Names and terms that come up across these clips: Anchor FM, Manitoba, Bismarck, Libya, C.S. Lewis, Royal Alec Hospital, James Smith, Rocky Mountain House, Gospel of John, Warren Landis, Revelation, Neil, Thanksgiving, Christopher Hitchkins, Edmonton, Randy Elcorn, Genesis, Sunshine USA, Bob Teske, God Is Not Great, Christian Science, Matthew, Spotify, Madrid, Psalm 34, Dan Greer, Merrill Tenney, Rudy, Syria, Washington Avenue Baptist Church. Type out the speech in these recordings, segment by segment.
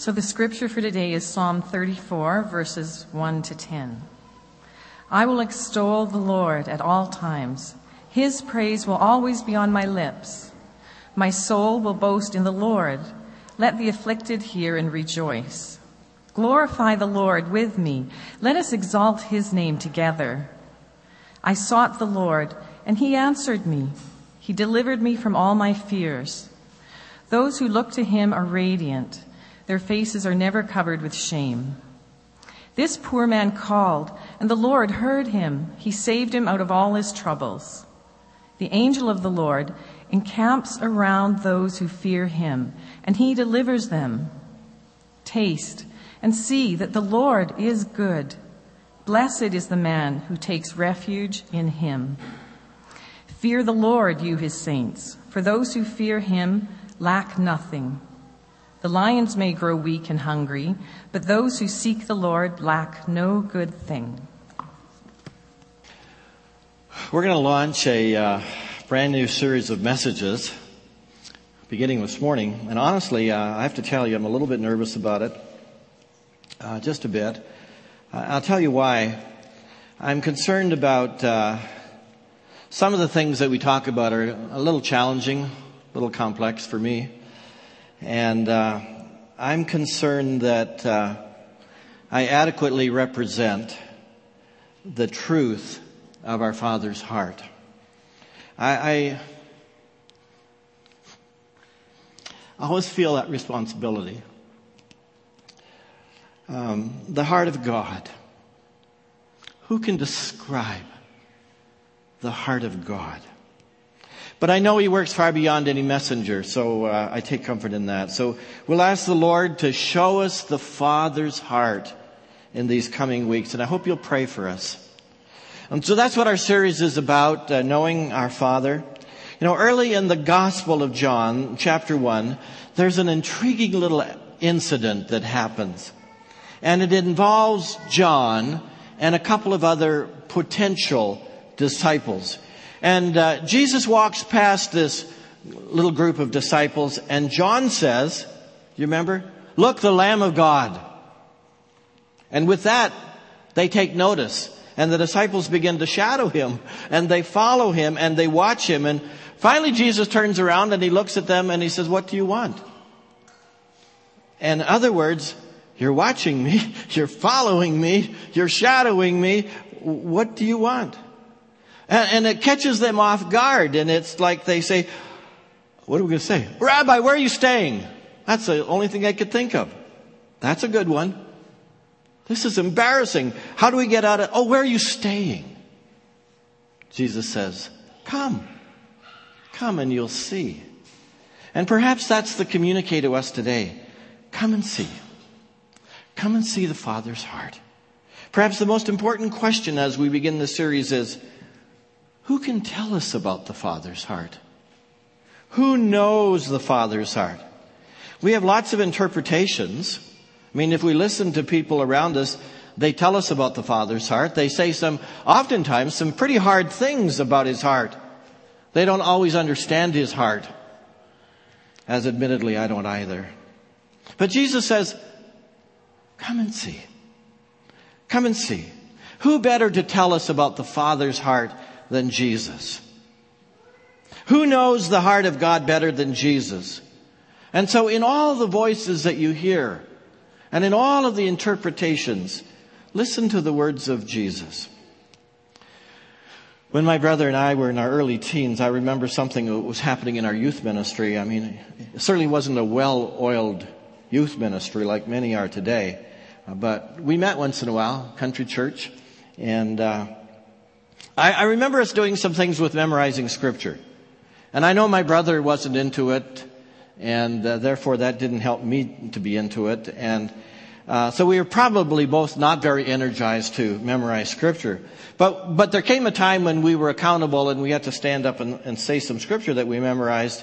So the scripture for today is Psalm 34, verses 1 to 10. I will extol the Lord at all times. His praise will always be on my lips. My soul will boast in the Lord. Let the afflicted hear and rejoice. Glorify the Lord with me. Let us exalt his name together. I sought the Lord, and he answered me. He delivered me from all my fears. Those who look to him are radiant. Their faces are never covered with shame. This poor man called, and the Lord heard him. He saved him out of all his troubles. The angel of the Lord encamps around those who fear him, and he delivers them. Taste and see that the Lord is good. Blessed is the man who takes refuge in him. Fear the Lord, you his saints, for those who fear him lack nothing. The lions may grow weak and hungry, but those who seek the Lord lack no good thing. We're going to launch a brand new series of messages beginning this morning. And honestly, I have to tell you, I'm a little bit nervous about it, just a bit. I'll tell you why. I'm concerned about some of the things that we talk about are a little challenging, a little complex for me. And I'm concerned that I adequately represent the truth of our Father's heart. I always feel that responsibility. The heart of God. Who can describe the heart of God? But I know he works far beyond any messenger, so I take comfort in that. So we'll ask the Lord to show us the Father's heart in these coming weeks, and I hope you'll pray for us. And so that's what our series is about, knowing our Father. You know, early in the Gospel of John, chapter 1, there's an intriguing little incident that happens. And it involves John and a couple of other potential disciples. And Jesus walks past this little group of disciples, and John says, you remember? Look, the Lamb of God. And with that, they take notice, and the disciples begin to shadow him, and they follow him, and they watch him. And finally, Jesus turns around, and he looks at them, and he says, what do you want? In other words, you're watching me, you're following me, you're shadowing me. What do you want? And it catches them off guard, and it's like they say, what are we going to say? Rabbi, where are you staying? That's the only thing I could think of. That's a good one. This is embarrassing. How do we get out of, where are you staying? Jesus says, come and you'll see. And perhaps that's the communique to us today. Come and see. Come and see the Father's heart. Perhaps the most important question as we begin this series is, who can tell us about the Father's heart? Who knows the Father's heart? We have lots of interpretations. I mean, if we listen to people around us, they tell us about the Father's heart. They say oftentimes, some pretty hard things about his heart. They don't always understand his heart. As admittedly, I don't either. But Jesus says, come and see. Come and see. Who better to tell us about the Father's heart than Jesus? Who knows the heart of God better than Jesus? And so in all the voices that you hear, and in all of the interpretations, listen to the words of Jesus. When my brother and I were in our early teens, I remember something that was happening in our youth ministry. I mean, it certainly wasn't a well-oiled youth ministry like many are today. But we met once in a while, country church, and I remember us doing some things with memorizing scripture. And I know my brother wasn't into it, and therefore that didn't help me to be into it. And so we were probably both not very energized to memorize scripture. But there came a time when we were accountable and we had to stand up and say some scripture that we memorized.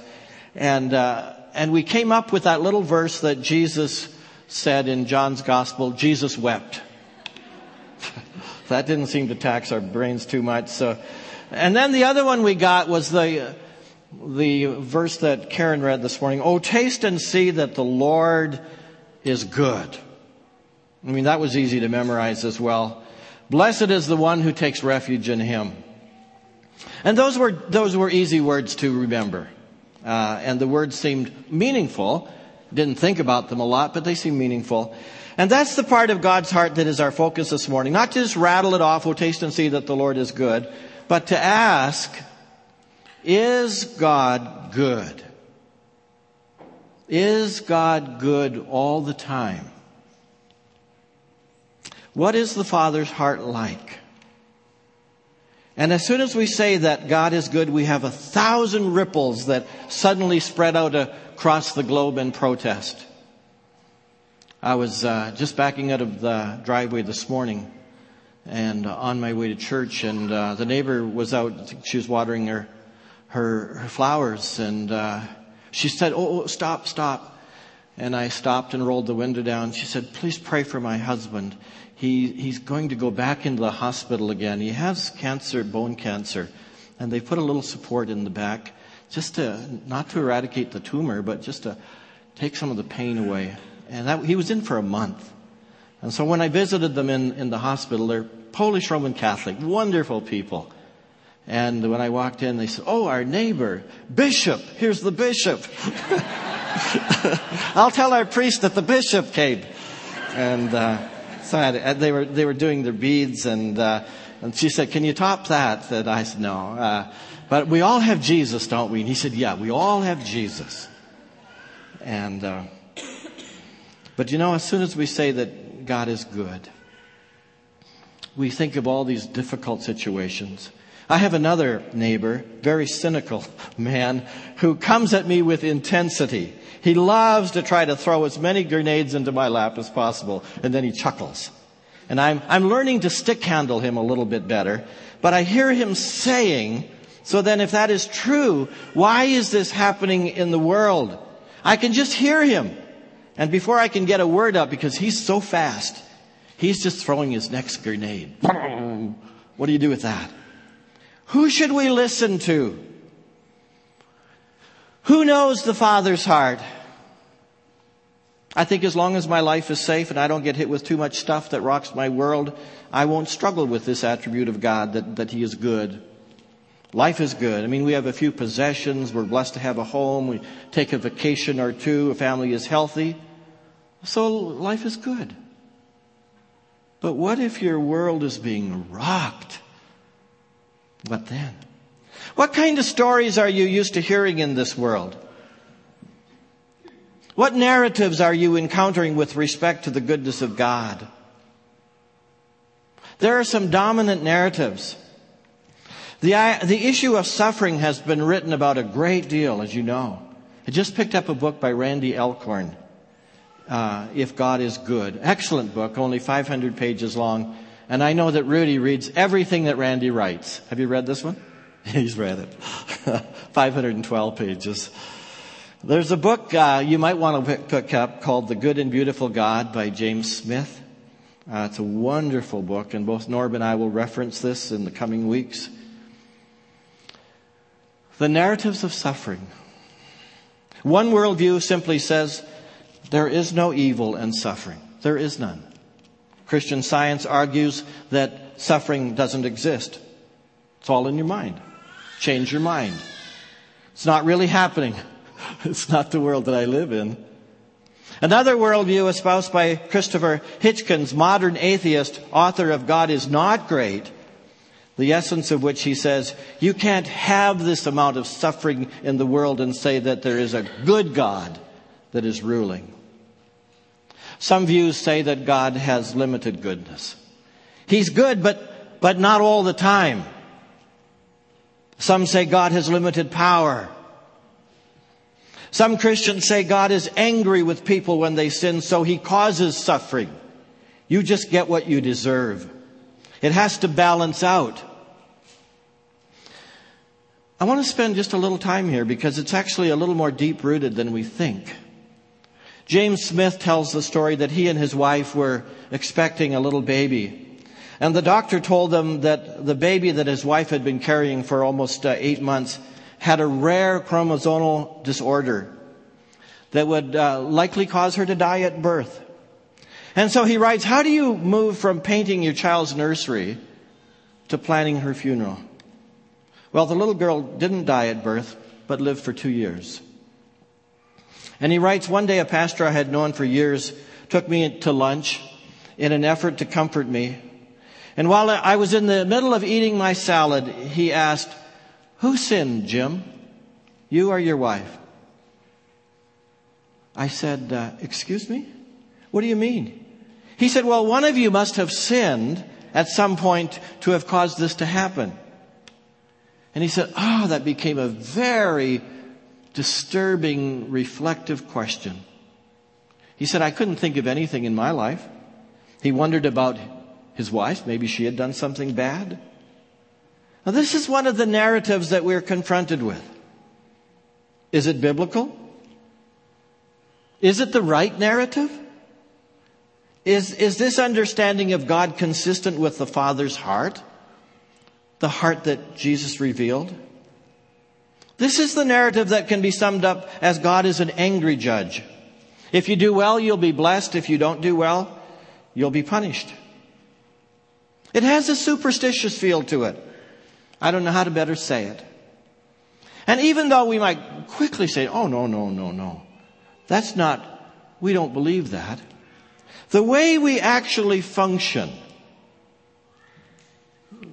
And we came up with that little verse that Jesus said in John's gospel, Jesus wept. That didn't seem to tax our brains too much. So, and then the other one we got was the verse that Karen read this morning. Oh, taste and see that the Lord is good. I mean, that was easy to memorize as well. Blessed is the one who takes refuge in him. And those were easy words to remember. And the words seemed meaningful. Didn't think about them a lot, but they seem meaningful. And that's the part of God's heart that is our focus this morning. Not to just rattle it off, we'll taste and see that the Lord is good, but to ask, is God good? Is God good all the time? What is the Father's heart like? And as soon as we say that God is good, we have 1,000 ripples that suddenly spread out across the globe in protest. I was just backing out of the driveway this morning and on my way to church, and the neighbor was out. She was watering her flowers, and she said, oh, stop. And I stopped and rolled the window down. She said, please pray for my husband. He's going to go back into the hospital again. He has cancer, bone cancer, and they put a little support in the back just to, not to eradicate the tumor, but just to take some of the pain away. And that, he was in for a month. And so when I visited them in the hospital, they're Polish Roman Catholic, wonderful people. And when I walked in, they said, oh, our neighbor, Bishop, here's the Bishop. I'll tell our priest that the Bishop came. And so they were doing their beads, and she said, can you top that? And I said, no. But we all have Jesus, don't we? And he said, yeah, we all have Jesus. And but you know, as soon as we say that God is good, we think of all these difficult situations. I have another neighbor, very cynical man, who comes at me with intensity. He loves to try to throw as many grenades into my lap as possible, and then he chuckles. And I'm learning to stick handle him a little bit better, but I hear him saying, so then if that is true, why is this happening in the world? I can just hear him. And before I can get a word up, because he's so fast, he's just throwing his next grenade. What do you do with that? Who should we listen to? Who knows the Father's heart? I think as long as my life is safe and I don't get hit with too much stuff that rocks my world, I won't struggle with this attribute of God, that He is good. Life is good. I mean, we have a few possessions. We're blessed to have a home. We take a vacation or two. A family is healthy. So life is good. But what if your world is being rocked? What then? What kind of stories are you used to hearing in this world? What narratives are you encountering with respect to the goodness of God? There are some dominant narratives. The issue of suffering has been written about a great deal, as you know. I just picked up a book by Randy Elcorn, If God Is Good. Excellent book, only 500 pages long. And I know that Rudy reads everything that Randy writes. Have you read this one? He's read it. 512 pages. There's a book you might want to pick up called The Good and Beautiful God by James Smith. It's a wonderful book, and both Norb and I will reference this in the coming weeks. The narratives of suffering. One worldview simply says there is no evil in suffering. There is none. Christian Science argues that suffering doesn't exist. It's all in your mind. Change your mind. It's not really happening. It's not the world that I live in. Another worldview espoused by Christopher Hitchkins, modern atheist, author of God Is Not Great, the essence of which he says, you can't have this amount of suffering in the world and say that there is a good God that is ruling. Some views say that God has limited goodness. He's good, but not all the time. Some say God has limited power. Some Christians say God is angry with people when they sin, so He causes suffering. You just get what you deserve. It has to balance out. I want to spend just a little time here because it's actually a little more deep-rooted than we think. James Smith tells the story that he and his wife were expecting a little baby. And the doctor told them that the baby that his wife had been carrying for almost 8 months had a rare chromosomal disorder that would likely cause her to die at birth. And so he writes, how do you move from painting your child's nursery to planning her funeral? Well, the little girl didn't die at birth, but lived for 2 years. And he writes, one day a pastor I had known for years took me to lunch in an effort to comfort me. And while I was in the middle of eating my salad, he asked, who sinned, Jim? You or your wife? I said, excuse me? What do you mean? He said, well, one of you must have sinned at some point to have caused this to happen. And he said, oh, that became a very disturbing, reflective question. He said, I couldn't think of anything in my life. He wondered about his wife. Maybe she had done something bad. Now, this is one of the narratives that we're confronted with. Is it biblical? Is it the right narrative? Is this understanding of God consistent with the Father's heart? The heart that Jesus revealed? This is the narrative that can be summed up as God is an angry judge. If you do well, you'll be blessed. If you don't do well, you'll be punished. It has a superstitious feel to it. I don't know how to better say it. And even though we might quickly say, oh, no. That's not, we don't believe that. The way we actually function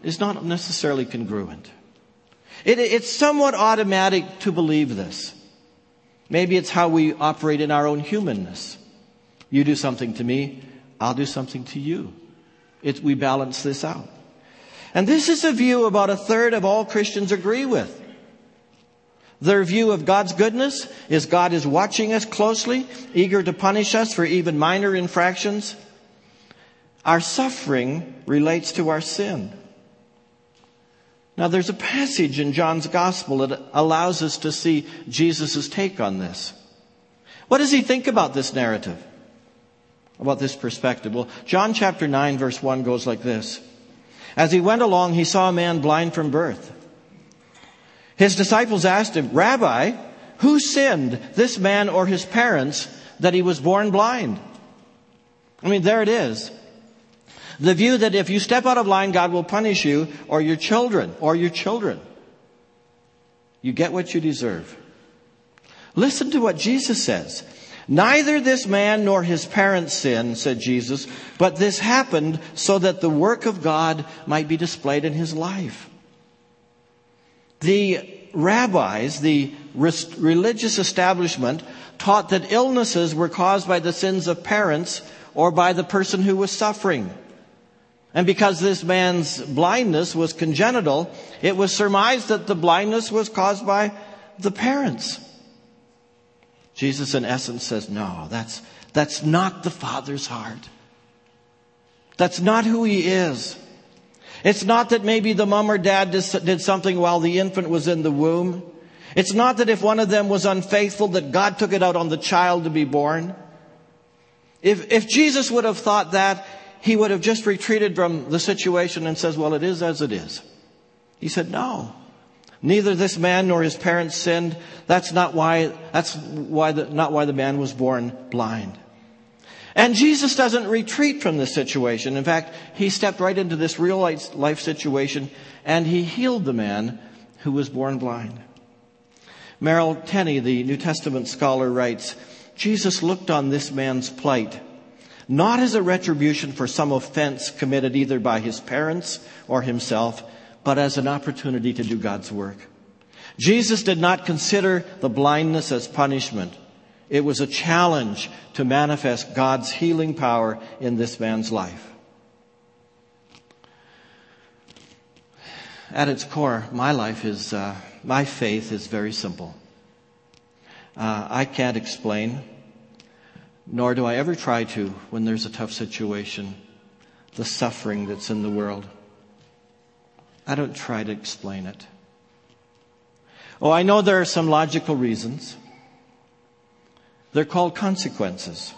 is not necessarily congruent. It's somewhat automatic to believe this. Maybe it's how we operate in our own humanness. You do something to me, I'll do something to you. We balance this out. And this is a view about a third of all Christians agree with. Their view of God's goodness is God is watching us closely, eager to punish us for even minor infractions. Our suffering relates to our sin. Now, there's a passage in John's Gospel that allows us to see Jesus' take on this. What does he think about this narrative? About this perspective? Well, John chapter 9, verse 1 goes like this. As he went along, he saw a man blind from birth. His disciples asked him, Rabbi, who sinned, this man or his parents, that he was born blind? I mean, there it is. The view that if you step out of line, God will punish you or your children or your children. You get what you deserve. Listen to what Jesus says. Neither this man nor his parents sinned, said Jesus, but this happened so that the work of God might be displayed in his life. The rabbis, the religious establishment, taught that illnesses were caused by the sins of parents or by the person who was suffering. And because this man's blindness was congenital, it was surmised that the blindness was caused by the parents. Jesus, in essence, says, no, that's not the Father's heart. That's not who he is. It's not that maybe the mom or dad did something while the infant was in the womb. It's not that if one of them was unfaithful, that God took it out on the child to be born. If Jesus would have thought that, he would have just retreated from the situation and says, well, it is as it is. He said, no, neither this man nor his parents sinned. That's not why the man was born blind. And Jesus doesn't retreat from this situation. In fact, he stepped right into this real life situation and he healed the man who was born blind. Merrill Tenney, the New Testament scholar, writes, Jesus looked on this man's plight not as a retribution for some offense committed either by his parents or himself, but as an opportunity to do God's work. Jesus did not consider the blindness as punishment. It was a challenge to manifest God's healing power in this man's life. At its core, my faith is very simple. I can't explain, nor do I ever try to, when there's a tough situation, the suffering that's in the world. I don't try to explain it. Oh, I know there are some logical reasons. They're called consequences.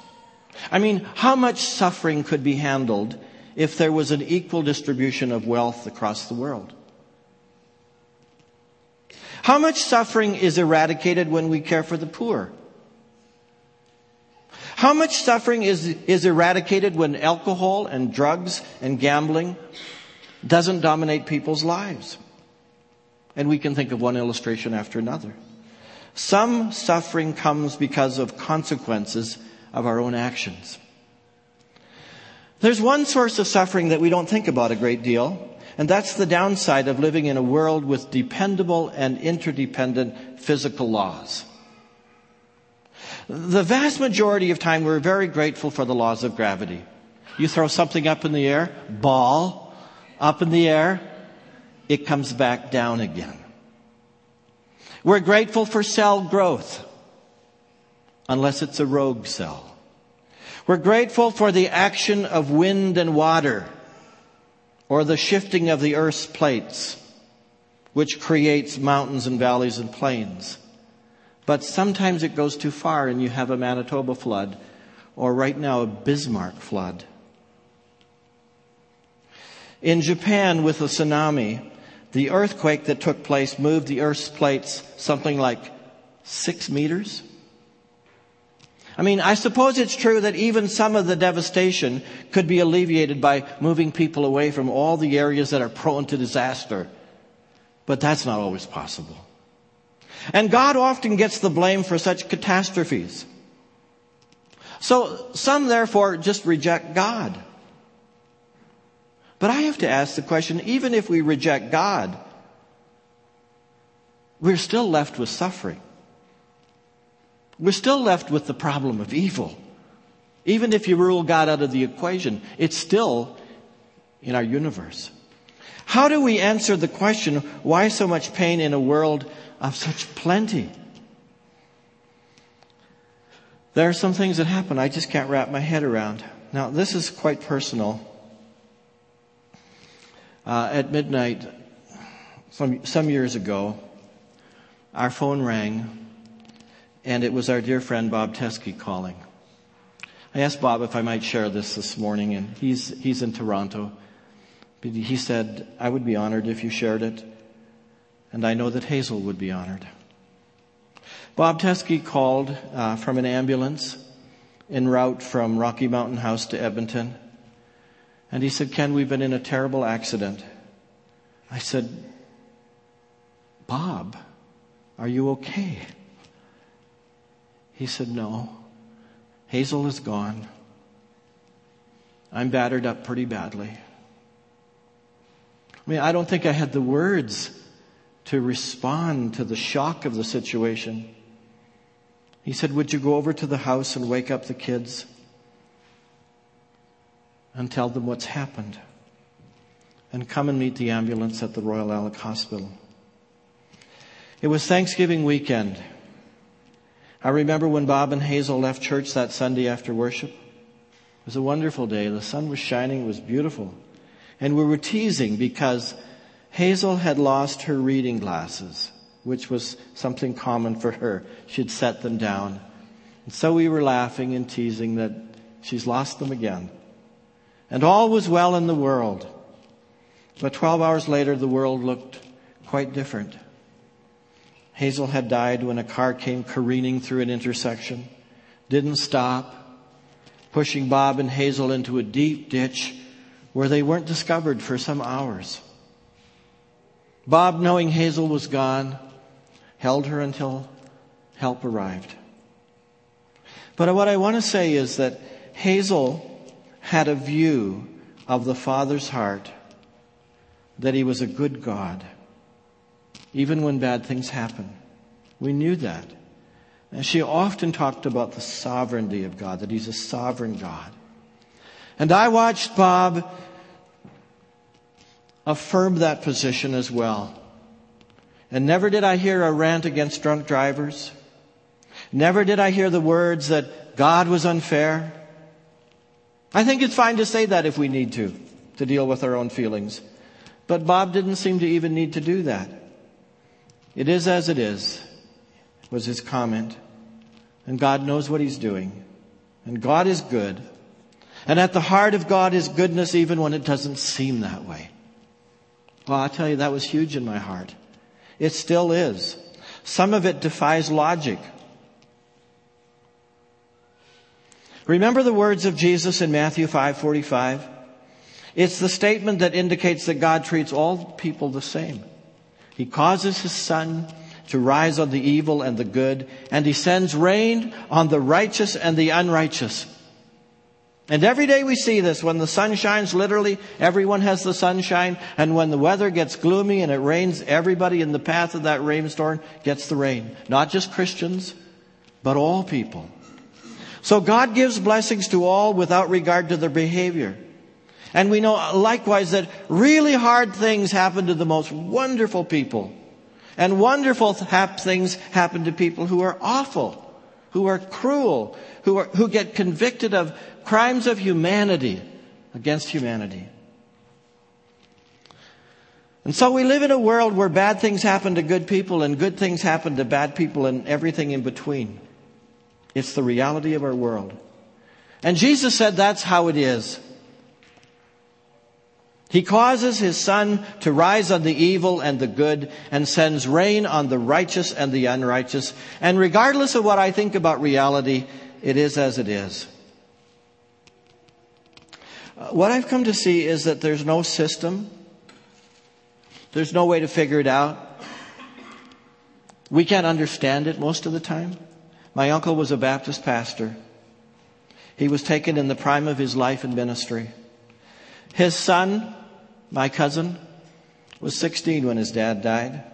I mean, how much suffering could be handled if there was an equal distribution of wealth across the world? How much suffering is eradicated when we care for the poor? How much suffering is eradicated when alcohol and drugs and gambling doesn't dominate people's lives? And we can think of one illustration after another. Some suffering comes because of consequences of our own actions. There's one source of suffering that we don't think about a great deal, and that's the downside of living in a world with dependable and interdependent physical laws. The vast majority of time, we're very grateful for the laws of gravity. You throw something up in the air, ball, up in the air, it comes back down again. We're grateful for cell growth, unless it's a rogue cell. We're grateful for the action of wind and water, or the shifting of the earth's plates, which creates mountains and valleys and plains. But sometimes it goes too far and you have a Manitoba flood, or right now a Bismarck flood. In Japan, with a tsunami, the earthquake that took place moved the earth's plates something like 6 meters. I mean, I suppose it's true that even some of the devastation could be alleviated by moving people away from all the areas that are prone to disaster. But that's not always possible. And God often gets the blame for such catastrophes. So some, therefore, just reject God. But I have to ask the question, even if we reject God, we're still left with suffering. We're still left with the problem of evil. Even if you rule God out of the equation, it's still in our universe. How do we answer the question, why so much pain in a world of such plenty? There are some things that happen I just can't wrap my head around. Now, this is quite personal. At midnight, some years ago, our phone rang. And it was our dear friend Bob Teske calling. I asked Bob if I might share this morning, and he's in Toronto. But he said, I would be honored if you shared it, and I know that Hazel would be honored. Bob Teske called from an ambulance en route from Rocky Mountain House to Edmonton, and he said, Ken, we've been in a terrible accident. I said, Bob, are you okay? He said, no, Hazel is gone. I'm battered up pretty badly. I mean, I don't think I had the words to respond to the shock of the situation. He said, would you go over to the house and wake up the kids and tell them what's happened? And come and meet the ambulance at the Royal Alec Hospital. It was Thanksgiving weekend. I remember when Bob and Hazel left church that Sunday after worship. It was a wonderful day. The sun was shining. It was beautiful. And we were teasing because Hazel had lost her reading glasses, which was something common for her. She'd set them down. And so we were laughing and teasing that she's lost them again. And all was well in the world. But 12 hours later, the world looked quite different. Hazel had died when a car came careening through an intersection, didn't stop, pushing Bob and Hazel into a deep ditch where they weren't discovered for some hours. Bob, knowing Hazel was gone, held her until help arrived. But what I want to say is that Hazel had a view of the Father's heart, that He was a good God. Even when bad things happen. We knew that. And she often talked about the sovereignty of God, that He's a sovereign God. And I watched Bob affirm that position as well. And never did I hear a rant against drunk drivers. Never did I hear the words that God was unfair. I think it's fine to say that if we need to deal with our own feelings. But Bob didn't seem to even need to do that. It is as it is, was his comment. And God knows what He's doing. And God is good. And at the heart of God is goodness even when it doesn't seem that way. Well, I tell you, that was huge in my heart. It still is. Some of it defies logic. Remember the words of Jesus in Matthew 5:45? It's the statement that indicates that God treats all people the same. He causes His sun to rise on the evil and the good, and He sends rain on the righteous and the unrighteous. And every day we see this. When the sun shines, literally everyone has the sunshine. And when the weather gets gloomy and it rains, everybody in the path of that rainstorm gets the rain. Not just Christians, but all people. So God gives blessings to all without regard to their behavior. And we know likewise that really hard things happen to the most wonderful people. And wonderful things happen to people who are awful, who are cruel, who get convicted of crimes of humanity, against humanity. And so we live in a world where bad things happen to good people and good things happen to bad people and everything in between. It's the reality of our world. And Jesus said that's how it is. He causes His sun to rise on the evil and the good and sends rain on the righteous and the unrighteous. And regardless of what I think about reality, it is as it is. What I've come to see is that there's no system. There's no way to figure it out. We can't understand it most of the time. My uncle was a Baptist pastor. He was taken in the prime of his life in ministry. His son, my cousin, was 16 when his dad died.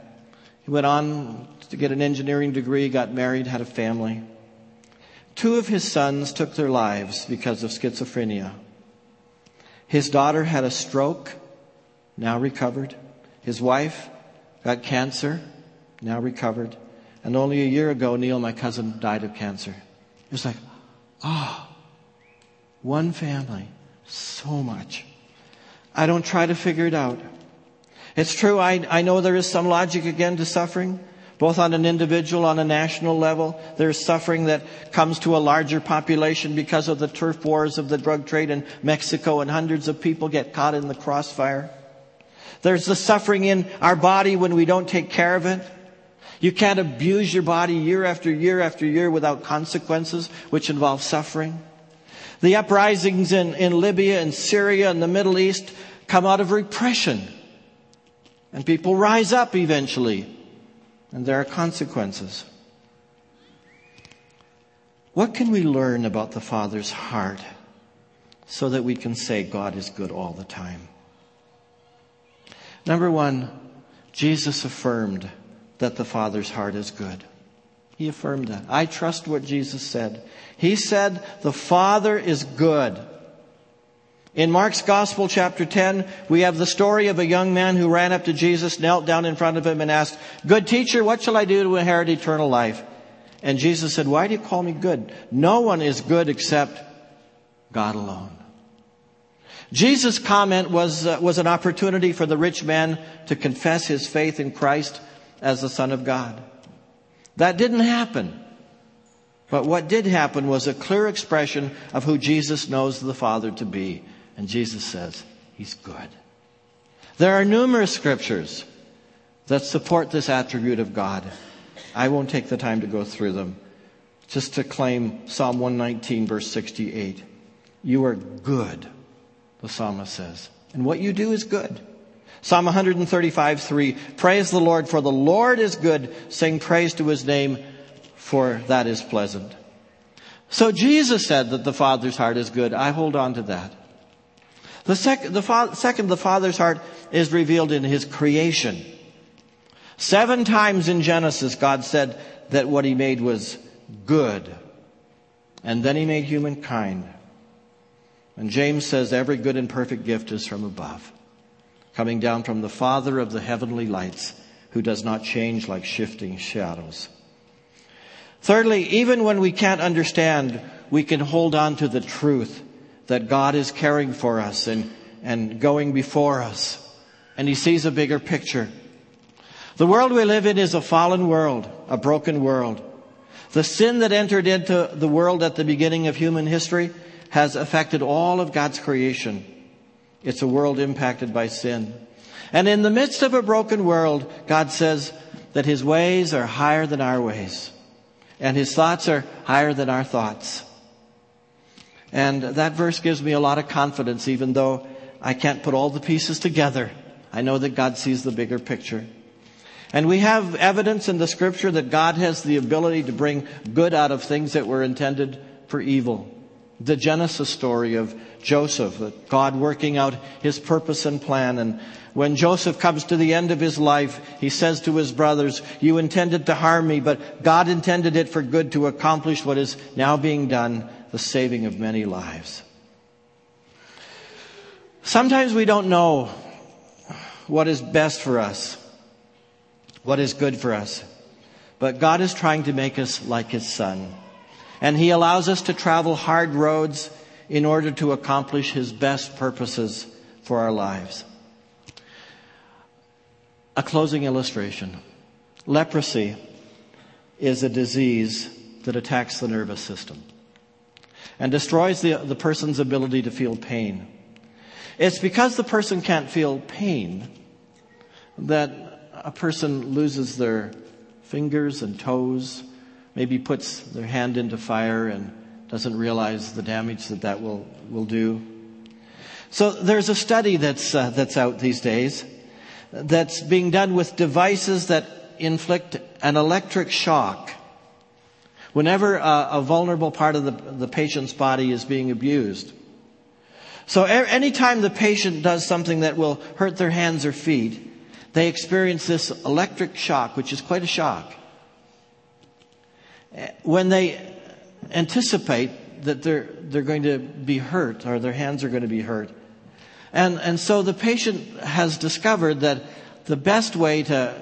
He went on to get an engineering degree, got married, had a family. Two of his sons took their lives because of schizophrenia. His daughter had a stroke, now recovered. His wife got cancer, now recovered. And only a year ago, Neil, my cousin, died of cancer. It was like, one family, so much. I don't try to figure it out. It's true, I know there is some logic again to suffering, both on an individual, on a national level. There's suffering that comes to a larger population because of the turf wars of the drug trade in Mexico, and hundreds of people get caught in the crossfire. There's the suffering in our body when we don't take care of it. You can't abuse your body year after year after year without consequences, which involve suffering. The uprisings in Libya and Syria and the Middle East come out of repression. And people rise up eventually. And there are consequences. What can we learn about the Father's heart so that we can say God is good all the time? Number one, Jesus affirmed that the Father's heart is good. He affirmed that. I trust what Jesus said. He said, the Father is good. In Mark's Gospel, chapter 10, we have the story of a young man who ran up to Jesus, knelt down in front of Him and asked, "Good teacher, what shall I do to inherit eternal life?" And Jesus said, "Why do you call me good? No one is good except God alone." Jesus' comment was an opportunity for the rich man to confess his faith in Christ as the Son of God. That didn't happen. But what did happen was a clear expression of who Jesus knows the Father to be. And Jesus says, He's good. There are numerous scriptures that support this attribute of God. I won't take the time to go through them. Just to claim Psalm 119, verse 68. You are good, the psalmist says. And what you do is good. Psalm 135:3, praise the Lord, for the Lord is good. Sing praise to His name, for that is pleasant. So Jesus said that the Father's heart is good. I hold on to that. Second, the Father's heart is revealed in His creation. 7 times in Genesis, God said that what He made was good. And then He made humankind. And James says, every good and perfect gift is from above, coming down from the Father of the heavenly lights, who does not change like shifting shadows. Thirdly, even when we can't understand, we can hold on to the truth that God is caring for us and going before us. And He sees a bigger picture. The world we live in is a fallen world, a broken world. The sin that entered into the world at the beginning of human history has affected all of God's creation. It's a world impacted by sin. And in the midst of a broken world, God says that His ways are higher than our ways. And His thoughts are higher than our thoughts. And that verse gives me a lot of confidence, even though I can't put all the pieces together. I know that God sees the bigger picture. And we have evidence in the Scripture that God has the ability to bring good out of things that were intended for evil. The Genesis story of Joseph, God working out his purpose and plan. And when Joseph comes to the end of his life, he says to his brothers, "You intended to harm me, but God intended it for good to accomplish what is now being done, the saving of many lives." Sometimes we don't know what is best for us, what is good for us. But God is trying to make us like His Son. And He allows us to travel hard roads in order to accomplish His best purposes for our lives. A closing illustration. Leprosy is a disease that attacks the nervous system and destroys the person's ability to feel pain. It's because the person can't feel pain that a person loses their fingers and toes, maybe puts their hand into fire and doesn't realize the damage that will do. So there's a study that's out these days that's being done with devices that inflict an electric shock whenever a vulnerable part of the patient's body is being abused. So any time the patient does something that will hurt their hands or feet, they experience this electric shock, which is quite a shock. When they anticipate that they're going to be hurt or their hands are going to be hurt. And so the patient has discovered that the best way to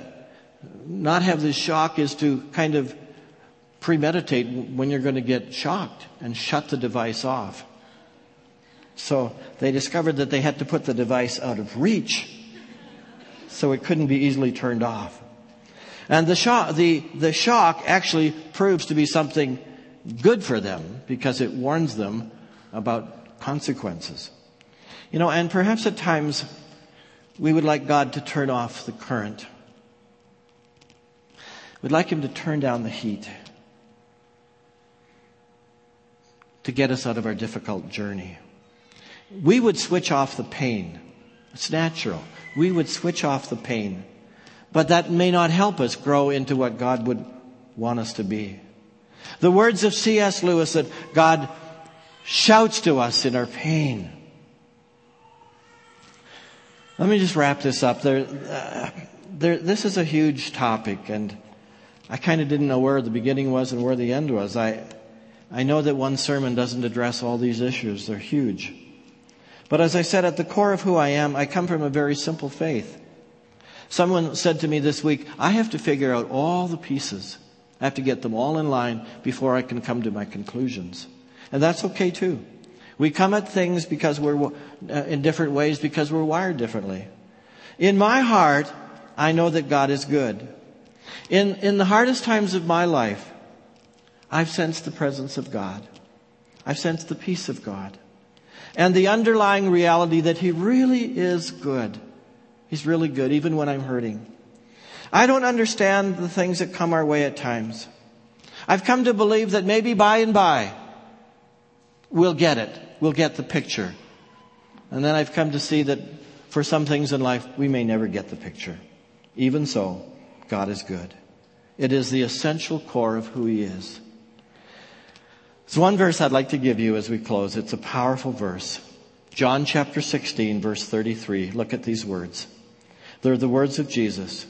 not have this shock is to kind of premeditate when you're going to get shocked and shut the device off. So they discovered that they had to put the device out of reach, so it couldn't be easily turned off. And the shock actually proves to be something good for them because it warns them about consequences. You know, and perhaps at times we would like God to turn off the current. We'd like Him to turn down the heat to get us out of our difficult journey. We would switch off the pain. It's natural. We would switch off the pain. But that may not help us grow into what God would want us to be. The words of C.S. Lewis that God shouts to us in our pain. Let me just wrap this up. This is a huge topic, and I kind of didn't know where the beginning was and where the end was. I know that one sermon doesn't address all these issues. They're huge. But as I said, at the core of who I am, I come from a very simple faith. Someone said to me this week, "I have to figure out all the pieces. I have to get them all in line before I can come to my conclusions." And that's okay too. We come at things because we're in different ways because we're wired differently. In my heart, I know that God is good. In the hardest times of my life, I've sensed the presence of God. I've sensed the peace of God. And the underlying reality that He really is good. He's really good, even when I'm hurting. I don't understand the things that come our way at times. I've come to believe that maybe by and by we'll get it. We'll get the picture. And then I've come to see that for some things in life, we may never get the picture. Even so, God is good. It is the essential core of who He is. There's one verse I'd like to give you as we close. It's a powerful verse. John chapter 16, verse 33. Look at these words. They're the words of Jesus.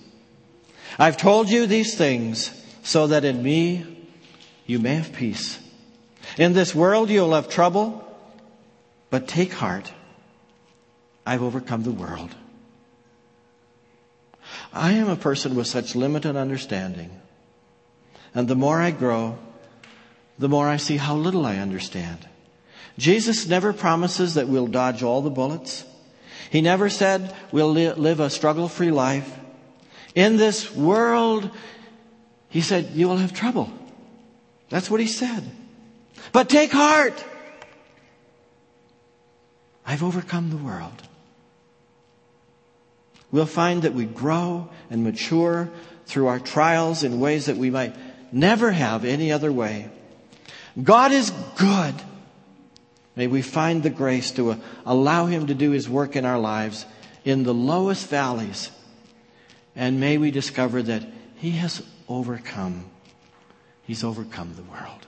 "I've told you these things so that in me you may have peace. In this world you'll have trouble, but take heart. I've overcome the world." I am a person with such limited understanding. And the more I grow, the more I see how little I understand. Jesus never promises that we'll dodge all the bullets. He never said we'll live a struggle-free life. In this world, He said, you will have trouble. That's what He said. But take heart. I've overcome the world. We'll find that we grow and mature through our trials in ways that we might never have any other way. God is good. May we find the grace to allow him to do his work in our lives in the lowest valleys. And may we discover that he has overcome. He's overcome the world.